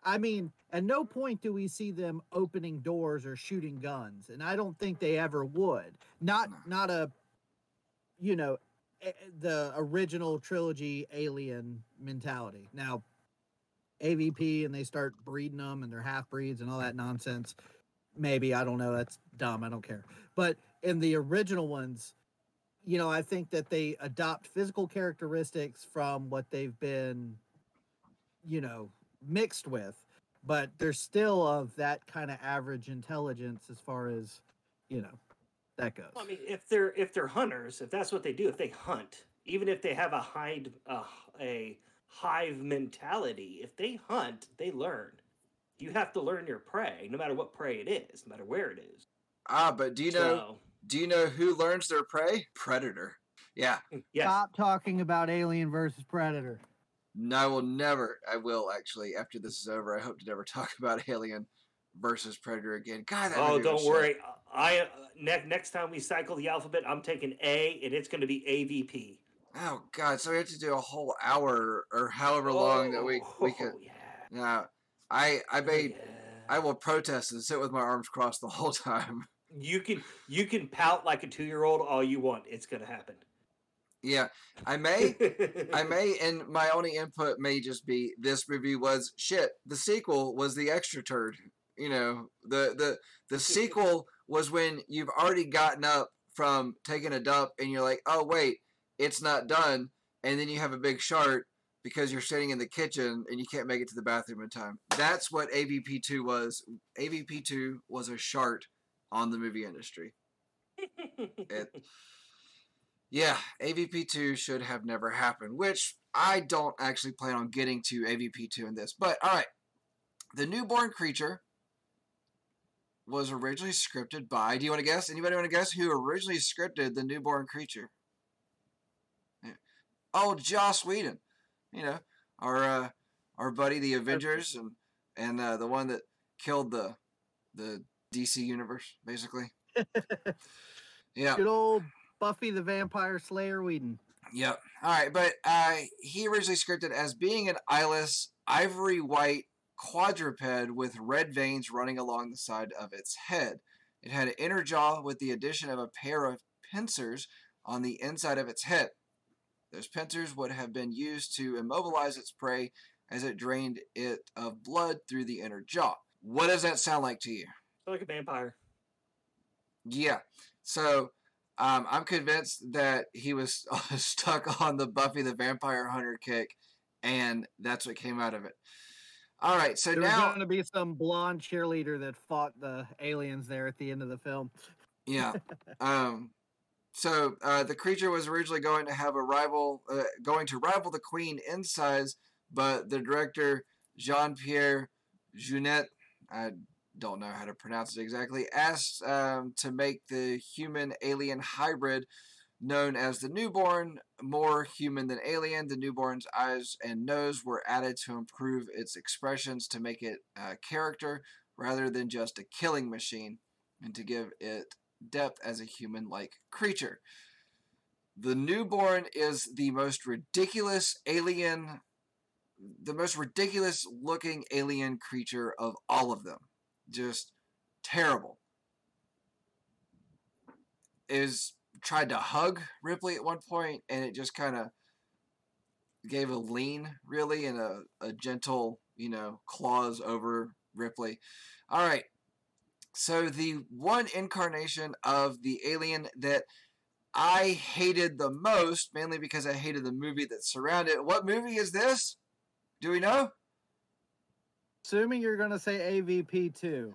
I mean, at no point do we see them opening doors or shooting guns, and I don't think they ever would. Not, not a, you know, the original trilogy Alien mentality. Now, A V P and they start breeding them and they're half-breeds and all that nonsense. Maybe, I don't know, that's dumb, I don't care. But in the original ones, you know, I think that they adopt physical characteristics from what they've been, you know, mixed with, but they're still of that kind of average intelligence as far as, you know, that goes. Well, I mean, if they're if they're hunters, if that's what they do, if they hunt, even if they have a hide uh, a hive mentality, if they hunt, they learn. You have to learn your prey, no matter what prey it is, no matter where it is. Ah, but do you know? So, do you know who learns their prey? Predator. Yeah. Yes. Stop talking about Alien versus Predator. No, I will never. I will actually. After this is over, I hope to never talk about Alien versus Predator again. God. That oh, don't worry. Shit. I uh, ne- next time we cycle the alphabet, I'm taking A, and it's going to be A V P. Oh God! So we have to do a whole hour or however oh, long that we we can. Oh, yeah. Now, I I made oh, yeah. I will protest and sit with my arms crossed the whole time. You can you can pout like a two-year-old all you want. It's going to happen. Yeah, I may, I may, and my only input may just be this movie was shit. The sequel was the extra turd. You know, the the the sequel was when you've already gotten up from taking a dump and you're like, oh wait, it's not done, and then you have a big shart because you're sitting in the kitchen and you can't make it to the bathroom in time. That's what A V P two was. A V P two was a shart on the movie industry. It, yeah, A V P two should have never happened, which I don't actually plan on getting to A V P two in this. But, all right, the newborn creature was originally scripted by, do you want to guess? Anybody want to guess who originally scripted the newborn creature? Yeah. Oh, Joss Whedon. You know, our uh, our buddy, the Avengers, and and uh, the one that killed the the D C universe, basically. Yeah. Good old Buffy the Vampire Slayer Whedon. Yep. All right, but uh, he originally scripted as being an eyeless, ivory white quadruped with red veins running along the side of its head. It had an inner jaw with the addition of a pair of pincers on the inside of its head. Those pincers would have been used to immobilize its prey as it drained it of blood through the inner jaw. What does that sound like to you? Like a vampire. Yeah. So um, I'm convinced that he was stuck on the Buffy the Vampire Hunter kick, and that's what came out of it. All right. So there now there's going to be some blonde cheerleader that fought the aliens there at the end of the film. Yeah. um. So uh, the creature was originally going to have a rival, uh, going to rival the Queen in size, but the director Jean-Pierre Jeunet, I don't know how to pronounce it exactly, asked um, to make the human-alien hybrid known as the newborn more human than alien. The newborn's eyes and nose were added to improve its expressions to make it a uh, character rather than just a killing machine, and to give it depth as a human-like creature. The newborn is the most ridiculous alien, the most ridiculous looking alien creature of all of them. Just terrible. It was, tried to hug Ripley at one point, and it just kind of gave a lean, really, and a, a gentle, you know, claws over Ripley. All right. So the one incarnation of the alien that I hated the most, mainly because I hated the movie that surrounded it. What movie is this? Do we know? Assuming you're going to say A V P two.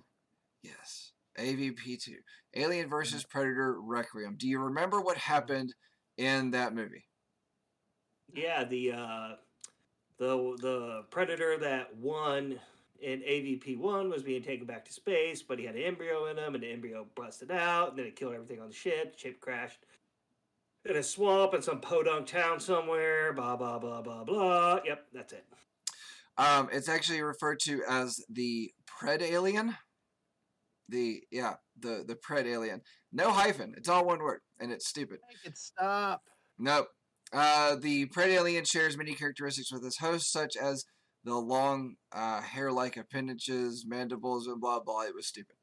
Yes, A V P two. Alien versus. Predator Requiem. Do you remember what happened in that movie? Yeah, the uh, the the Predator that won in A V P one was being taken back to space, but he had an embryo in him, and the embryo busted out, and then it killed everything on the ship. The ship crashed in a swamp in some podunk town somewhere, blah, blah, blah, blah, blah. Yep, that's it. Um, it's actually referred to as the Pred-Alien. The, yeah, the, the Pred-Alien. No hyphen. It's all one word, and it's stupid. I could stop. Nope. Uh, the Pred-Alien shares many characteristics with its host, such as the long uh, hair-like appendages, mandibles, and blah, blah. It was stupid.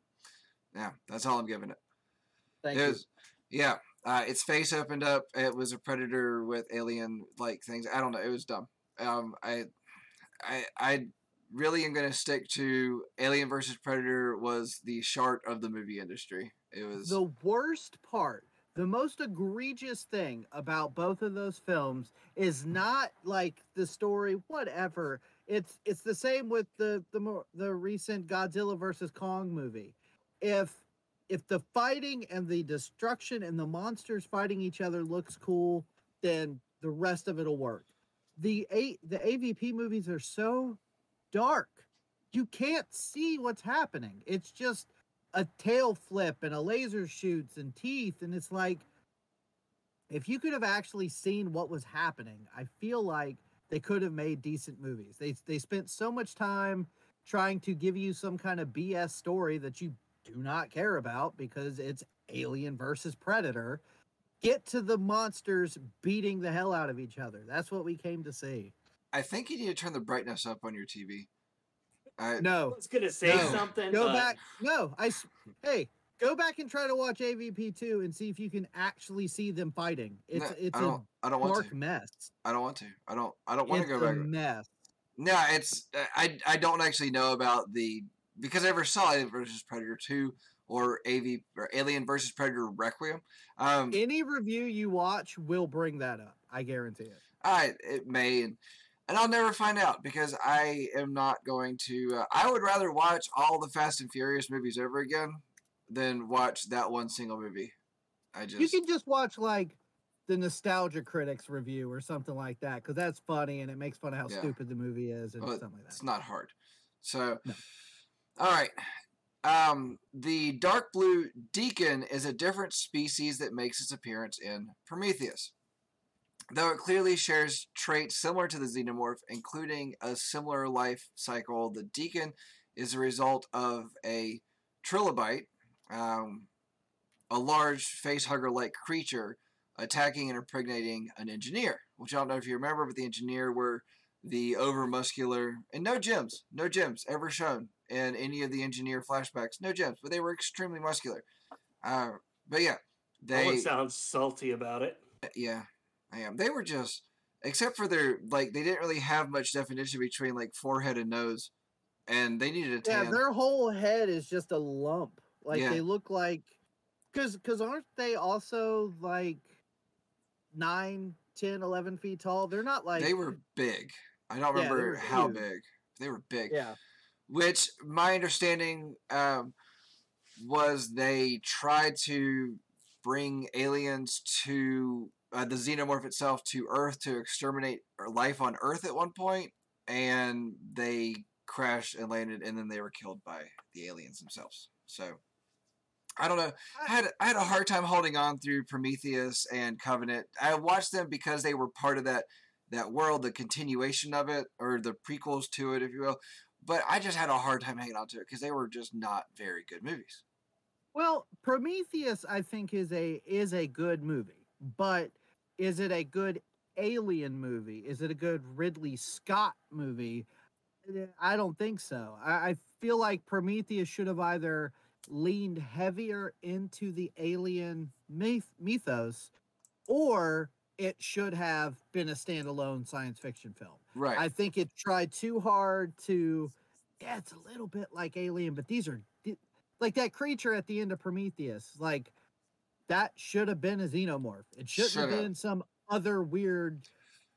Yeah, that's all I'm giving it. Thank it you. Was, yeah. Uh, its face opened up. It was a predator with alien-like things. I don't know. It was dumb. Um, I, I, I really am going to stick to Alien versus. Predator was the Shart of the movie industry. It was the worst part. The most egregious thing about both of those films is not like the story, whatever. It's it's the same with the the more, the recent Godzilla versus Kong movie. If if the fighting and the destruction and the monsters fighting each other looks cool, then the rest of it'll work. The A, the A V P movies are so dark. You can't see what's happening. It's just a tail flip and a laser shoots and teeth. And it's like, if you could have actually seen what was happening, I feel like they could have made decent movies. They, they spent so much time trying to give you some kind of B S story that you do not care about because it's Alien versus Predator. Get to the monsters beating the hell out of each other. That's what we came to see. I think you need to turn the brightness up on your T V. I, no. I was going to say no. something. Go but... back. No. I, hey, go back and try to watch A V P two and see if you can actually see them fighting. It's no, it's I don't, a I don't want dark to. mess. I don't want to. I don't I don't want it's to go back. It's a mess. No, it's I I don't actually know about the because I never saw Alien versus. Predator two or A V or Alien versus. Predator Requiem. Um, Any review you watch will bring that up. I guarantee it. I it may and And I'll never find out because I am not going to... Uh, I would rather watch all the Fast and Furious movies ever again than watch that one single movie. I just You can just watch, like, the Nostalgia Critics review or something like that because that's funny and it makes fun of how yeah. stupid the movie is and well, something like that. It's not hard. So, no. All right. Um, the dark blue Deacon is a different species that makes its appearance in Prometheus. Though it clearly shares traits similar to the Xenomorph, including a similar life cycle, the Deacon is the result of a trilobite, um, a large facehugger-like creature, attacking and impregnating an engineer. Which I don't know if you remember, but the engineer were the over-muscular, and no gems, no gems ever shown in any of the engineer flashbacks. No gems, but they were extremely muscular. Uh, but yeah, they... Oh, it sounds salty about it. Yeah. I am. They were just, except for their, like, they didn't really have much definition between, like, forehead and nose, and they needed a tan. Yeah, their whole head is just a lump. Like, yeah. They look like, because because aren't they also, like, nine, ten, eleven feet tall? They're not, like... They were big. I don't remember yeah, how huge. big. They were big. Yeah. Which, my understanding um, was they tried to bring aliens to... Uh, the Xenomorph itself to Earth to exterminate life on Earth at one point, and they crashed and landed, and then they were killed by the aliens themselves. So, I don't know. I had I had a hard time holding on through Prometheus and Covenant. I watched them because they were part of that that world, the continuation of it, or the prequels to it, if you will. But I just had a hard time hanging on to it because they were just not very good movies. Well, Prometheus, I think, is a is a good movie, but is it a good Alien movie? Is it a good Ridley Scott movie? I don't think so. I, I feel like Prometheus should have either leaned heavier into the Alien myth- mythos, or it should have been a standalone science fiction film. Right. I think it tried too hard to, yeah, it's a little bit like Alien, but these are, Like that creature at the end of Prometheus, like that should have been a xenomorph. It shouldn't Shut have up. been some other weird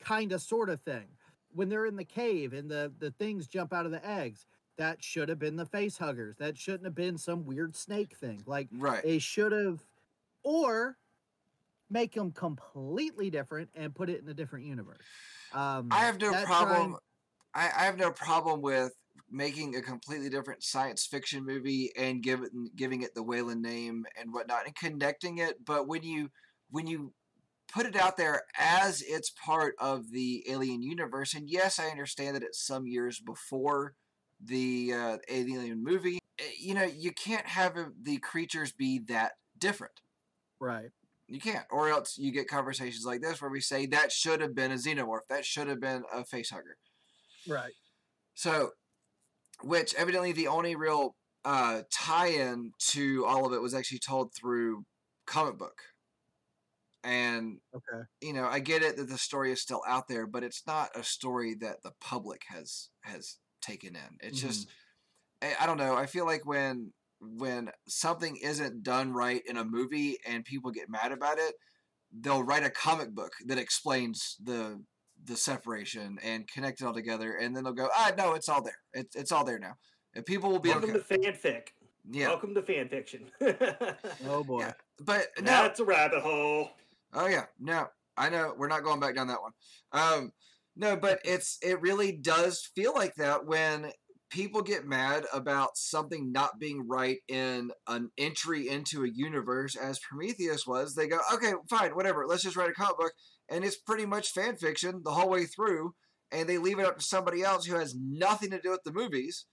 kind of sort of thing. When they're in the cave and the, the things jump out of the eggs, that should have been the facehuggers. That shouldn't have been some weird snake thing. Like right. they should have, or make them completely different and put it in a different universe. Um, I have no problem. I, I have no problem with making a completely different science fiction movie and give it, giving it the Weyland name and whatnot and connecting it. But when you when you put it out there as it's part of the Alien universe, and yes, I understand that it's some years before the uh, Alien movie, you know, you can't have the creatures be that different. Right. You can't. Or else you get conversations like this where we say, that should have been a xenomorph. That should have been a facehugger. Right. So, which evidently the only real uh, tie-in to all of it was actually told through comic book. And, okay. you know, I get it that the story is still out there, but it's not a story that the public has has taken in. It's mm-hmm. just, I, I don't know. I feel like when when something isn't done right in a movie and people get mad about it, they'll write a comic book that explains the the separation and connect it all together, and then they'll go, ah, no, it's all there. It's it's all there now, and people will be welcome okay. to fanfic. Yeah, welcome to fan fiction. Oh boy, yeah. But no, that's a rabbit hole. Oh yeah, no, I know we're not going back down that one. Um, no, but it's it really does feel like that when people get mad about something not being right in an entry into a universe, as Prometheus was. They go, okay, fine, whatever. Let's just write a comic book. And it's pretty much fan fiction the whole way through, and they leave it up to somebody else who has nothing to do with the movies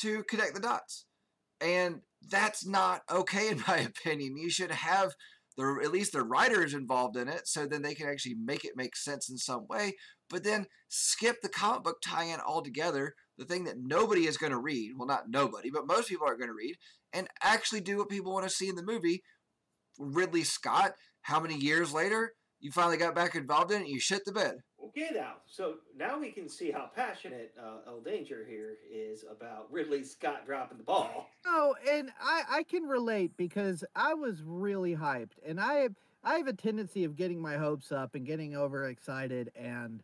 to connect the dots. And that's not okay, in my opinion. You should have the at least the writers involved in it, so then they can actually make it make sense in some way, but then skip the comic book tie-in altogether, the thing that nobody is going to read, well, not nobody, but most people aren't going to read, and actually do what people want to see in the movie. Ridley Scott, how many years later, you finally got back involved in it, and you shit the bed. Well, get out. So now we can see how passionate uh, El Danger here is about Ridley Scott dropping the ball. Oh, and I, I can relate because I was really hyped. And I have, I have a tendency of getting my hopes up and getting overexcited. And,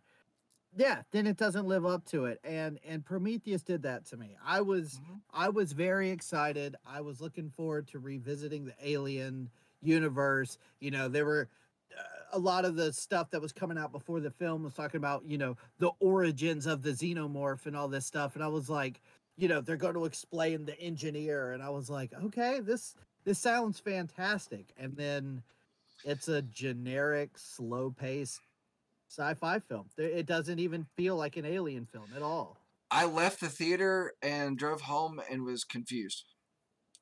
yeah, then it doesn't live up to it. And and Prometheus did that to me. I was, mm-hmm. I was very excited. I was looking forward to revisiting the Alien universe. You know, there were... a lot of the stuff that was coming out before the film was talking about, you know, the origins of the xenomorph and all this stuff. And I was like, you know, they're going to explain the engineer. And I was like, okay, this, this sounds fantastic. And then it's a generic, slow-paced sci-fi film. It doesn't even feel like an Alien film at all. I left the theater and drove home and was confused.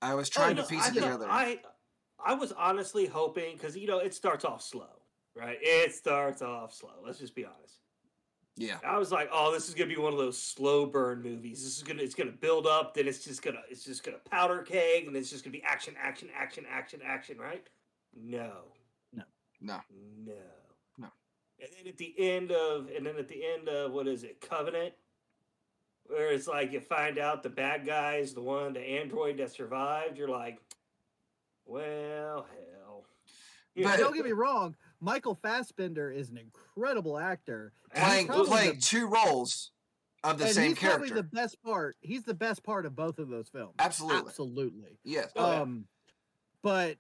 I was trying oh, no, to piece I, it together. I, I was honestly hoping, because, you know, it starts off slow. Right, it starts off slow. Let's just be honest. Yeah, I was like, "Oh, this is gonna be one of those slow burn movies. This is gonna, it's gonna build up. Then it's just gonna, it's just gonna powder keg, and it's just gonna be action, action, action, action, action." Right? No, no, no, no, no. And then at the end of, and then at the end of what is it, Covenant, where it's like you find out the bad guy's the one, the android that survived. You're like, "Well, hell." You know, but don't get me wrong. Michael Fassbender is an incredible actor. Playing, playing the, two roles of the same he's character. He's probably the best part. He's the best part of both of those films. Absolutely. Absolutely. Yes. Um, but,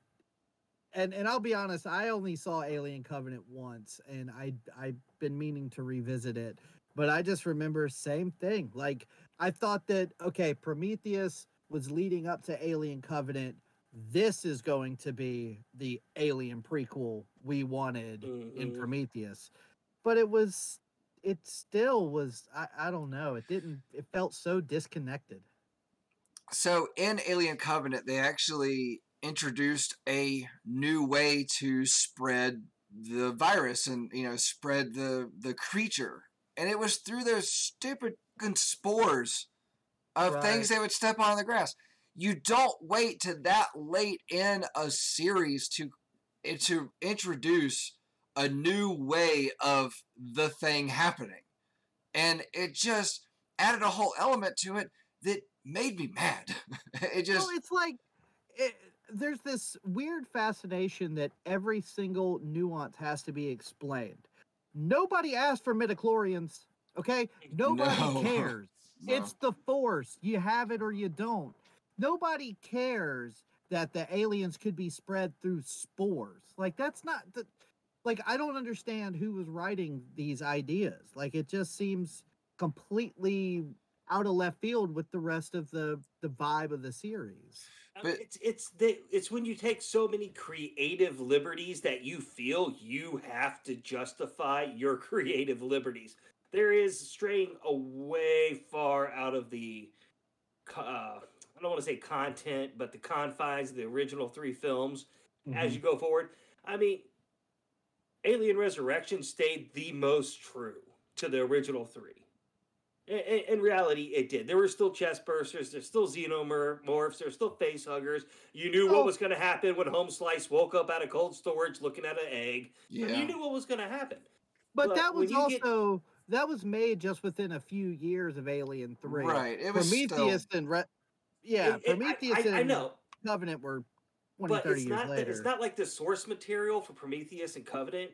and and I'll be honest, I only saw Alien Covenant once, and I, I've been meaning to revisit it. But I just remember same thing. Like, I thought that, okay, Prometheus was leading up to Alien Covenant. This is going to be the Alien prequel we wanted mm-hmm. in Prometheus. But it was, it still was, I, I don't know. It didn't, it felt so disconnected. So in Alien Covenant, they actually introduced a new way to spread the virus and, you know, spread the, the creature. And it was through those stupid spores of right. things they would step on in the grass. You don't wait to that late in a series to to introduce a new way of the thing happening. And it just added a whole element to it that made me mad. It just... Well, it's like, it, there's this weird fascination that every single nuance has to be explained. Nobody asked for midichlorians, okay? Nobody no. cares. No. It's the Force. You have it or you don't. Nobody cares that the aliens could be spread through spores. Like, that's not... The, like, I don't understand who was writing these ideas. Like, it just seems completely out of left field with the rest of the, the vibe of the series. But, I mean, it's it's the, it's when you take so many creative liberties that you feel you have to justify your creative liberties. There is straying away far out of the, uh, I don't want to say content, but the confines of the original three films mm-hmm. as you go forward. I mean, Alien Resurrection stayed the most true to the original three. In reality, it did. There were still chest bursters. There's still xenomorphs. There's still facehuggers. You knew oh. what was going to happen when Home Slice woke up out of cold storage looking at an egg. Yeah. You knew what was going to happen. But, but that was also, get... that was made just within a few years of Alien three. Right. It was Prometheus still... and, Re... yeah, it, it, Prometheus I, I, and I know. Covenant were twenty, but thirty it's years not, later. It's not like the source material for Prometheus and Covenant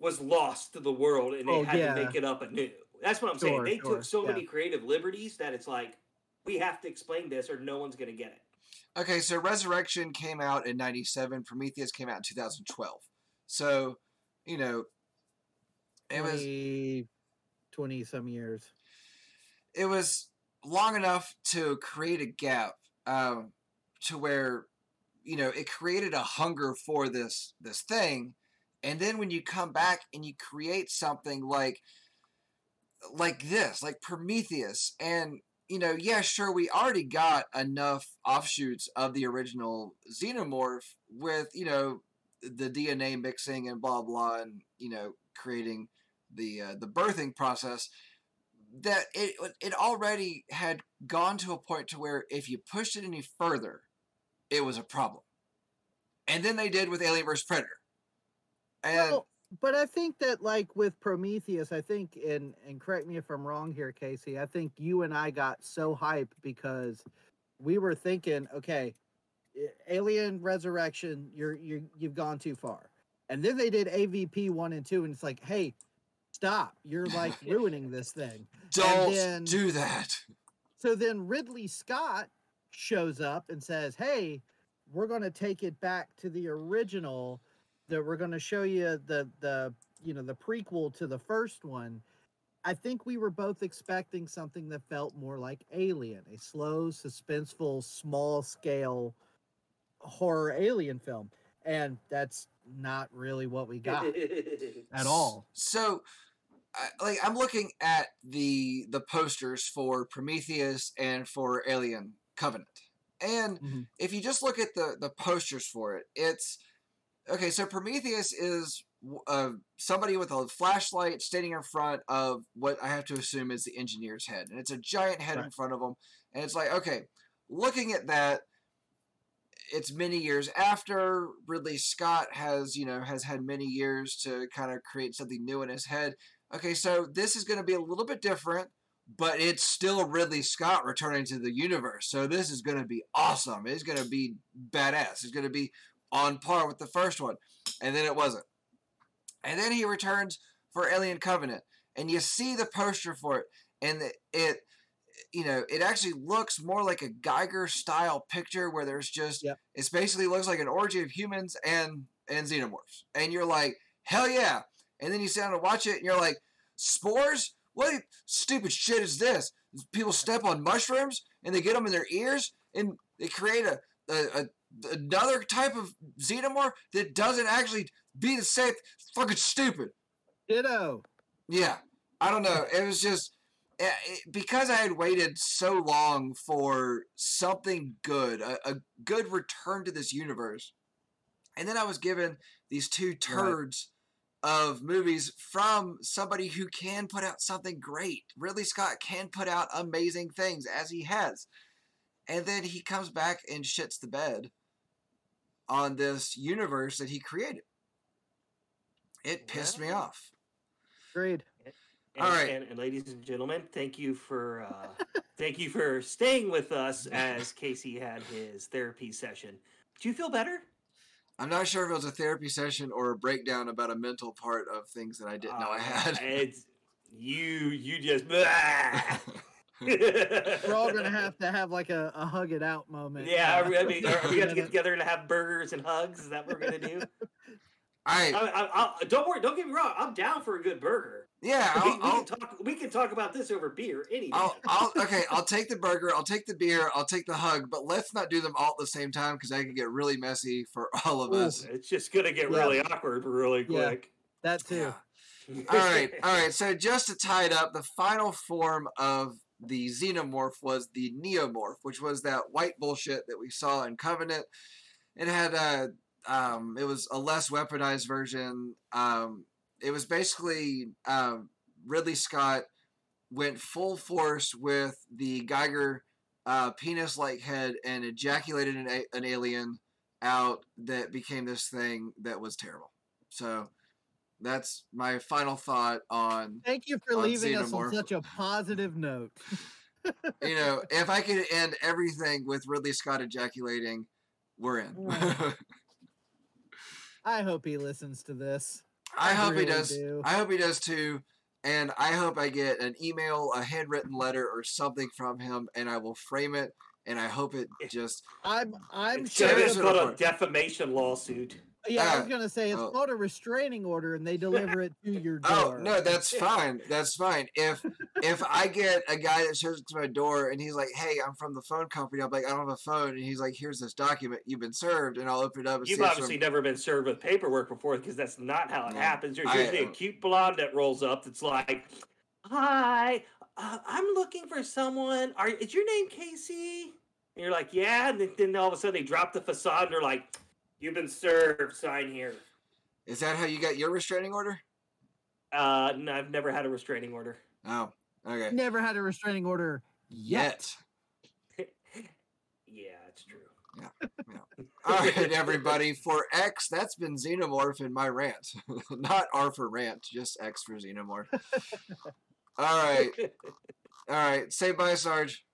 was lost to the world and they oh, had yeah. to make it up anew. That's what I'm sure, saying. They sure, took so yeah. many creative liberties that it's like, we have to explain this or no one's going to get it. Okay, so Resurrection came out in ninety-seven. Prometheus came out in two thousand twelve. So, you know, it twenty, was... twenty-some years. It was long enough to create a gap um, to where, you know, it created a hunger for this this thing. And then when you come back and you create something like... like this, like Prometheus, and, you know, yeah, sure, we already got enough offshoots of the original Xenomorph with, you know, the D N A mixing and blah, blah, and, you know, creating the uh, the birthing process, that it it already had gone to a point to where if you pushed it any further, it was a problem. And then they did with Alien versus. Predator. And... Well- But I think that, like, with Prometheus, I think, and, and correct me if I'm wrong here, Casey, I think you and I got so hyped because we were thinking, okay, Alien Resurrection, you're, you're, you've gone too far. And then they did A V P one and two, and it's like, hey, stop. You're, like, ruining this thing. Don't then, do that. So then Ridley Scott shows up and says, hey, we're going to take it back to the original... that we're going to show you the, the, you know, the prequel to the first one. I think we were both expecting something that felt more like Alien, a slow, suspenseful, small-scale horror alien film. And that's not really what we got at all. So, I, like, I'm looking at the the posters for Prometheus and for Alien Covenant. And mm-hmm. if you just look at the, the posters for it, it's... Okay, so Prometheus is uh, somebody with a flashlight standing in front of what I have to assume is the engineer's head. And it's a giant head right. in front of him. And it's like, okay, looking at that, it's many years after. Ridley Scott has, you know, has had many years to kind of create something new in his head. Okay, so this is going to be a little bit different, but it's still Ridley Scott returning to the universe. So this is going to be awesome. It's going to be badass. It's going to be... on par with the first one, and then it wasn't. And then he returns for Alien Covenant, and you see the poster for it, and it, it you know, it actually looks more like a Geiger-style picture where there's just, yep. it basically looks like an orgy of humans and, and xenomorphs. And you're like, hell yeah! And then you sit down and watch it, and you're like, spores? What stupid shit is this? People step on mushrooms, and they get them in their ears, and they create a, a, a another type of xenomorph that doesn't actually be the same. It's fucking stupid. Ditto. Yeah. I don't know. It was just... It, because I had waited so long for something good, a, a good return to this universe, and then I was given these two turds right. of movies from somebody who can put out something great. Ridley Scott can put out amazing things, as he has. And then he comes back and shits the bed on this universe that he created. It pissed yeah. me off. Agreed. And, all right. And, and ladies and gentlemen, thank you for uh, thank you for staying with us as Casey had his therapy session. Do you feel better? I'm not sure if it was a therapy session or a breakdown about a mental part of things that I didn't uh, know I had. It's you. You just. We're all gonna have to have like a, a hug it out moment. Yeah, are we, I mean, are, are we gonna get together and have burgers and hugs? Is that what we're gonna do? I, I, I, I don't worry. Don't get me wrong. I'm down for a good burger. Yeah, I'll, we, we I'll, can talk. We can talk about this over beer. Any I'll, I'll okay. I'll take the burger. I'll take the beer. I'll take the hug. But let's not do them all at the same time because that can get really messy for all of Ooh, us. It's just gonna get yeah. really awkward really quick. Yeah, that too. Yeah. All right, all right. So just to tie it up, the final form of the xenomorph was the neomorph, which was that white bullshit that we saw in Covenant. It had a. Um, it was a less weaponized version. Um, It was basically um, Ridley Scott went full force with the Geiger uh, penis-like head and ejaculated an, a- an alien out that became this thing that was terrible. So that's my final thought on. Thank you for leaving Xenomorph. Us on such a positive note. You know, if I could end everything with Ridley Scott ejaculating, we're in. Wow. I hope he listens to this. I, I hope really he does. Do. I hope he does too. And I hope I get an email, a handwritten letter, or something from him, and I will frame it. And I hope it just. I'm. I'm it's sure it's called a defamation lawsuit. Yeah, uh, I was gonna say it's oh. called a restraining order, and they deliver it to your door. Oh no, that's fine. That's fine. If if I get a guy that shows up to my door and he's like, "Hey, I'm from the phone company," I'm like, "I don't have a phone," and he's like, "Here's this document. You've been served," and I'll open it up. And you've see obviously from... never been served with paperwork before, because that's not how it no. happens. There's usually I, a cute blonde that rolls up that's like, "Hi, uh, I'm looking for someone. Are is your name Casey?" And you're like, "Yeah," and then all of a sudden they drop the facade and they're like. You've been served. Sign here. Is that how you got your restraining order? Uh, no, I've never had a restraining order. Oh, okay. Never had a restraining order yet. yet. Yeah, it's true. Yeah. yeah. All right, everybody. For X, that's been Xenomorph in my rant. Not R for rant, just X for Xenomorph. All right. All right. Say bye, Sarge.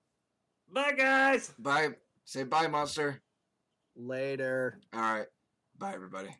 Bye, guys. Bye. Say bye, monster. Later. All right. Bye, everybody.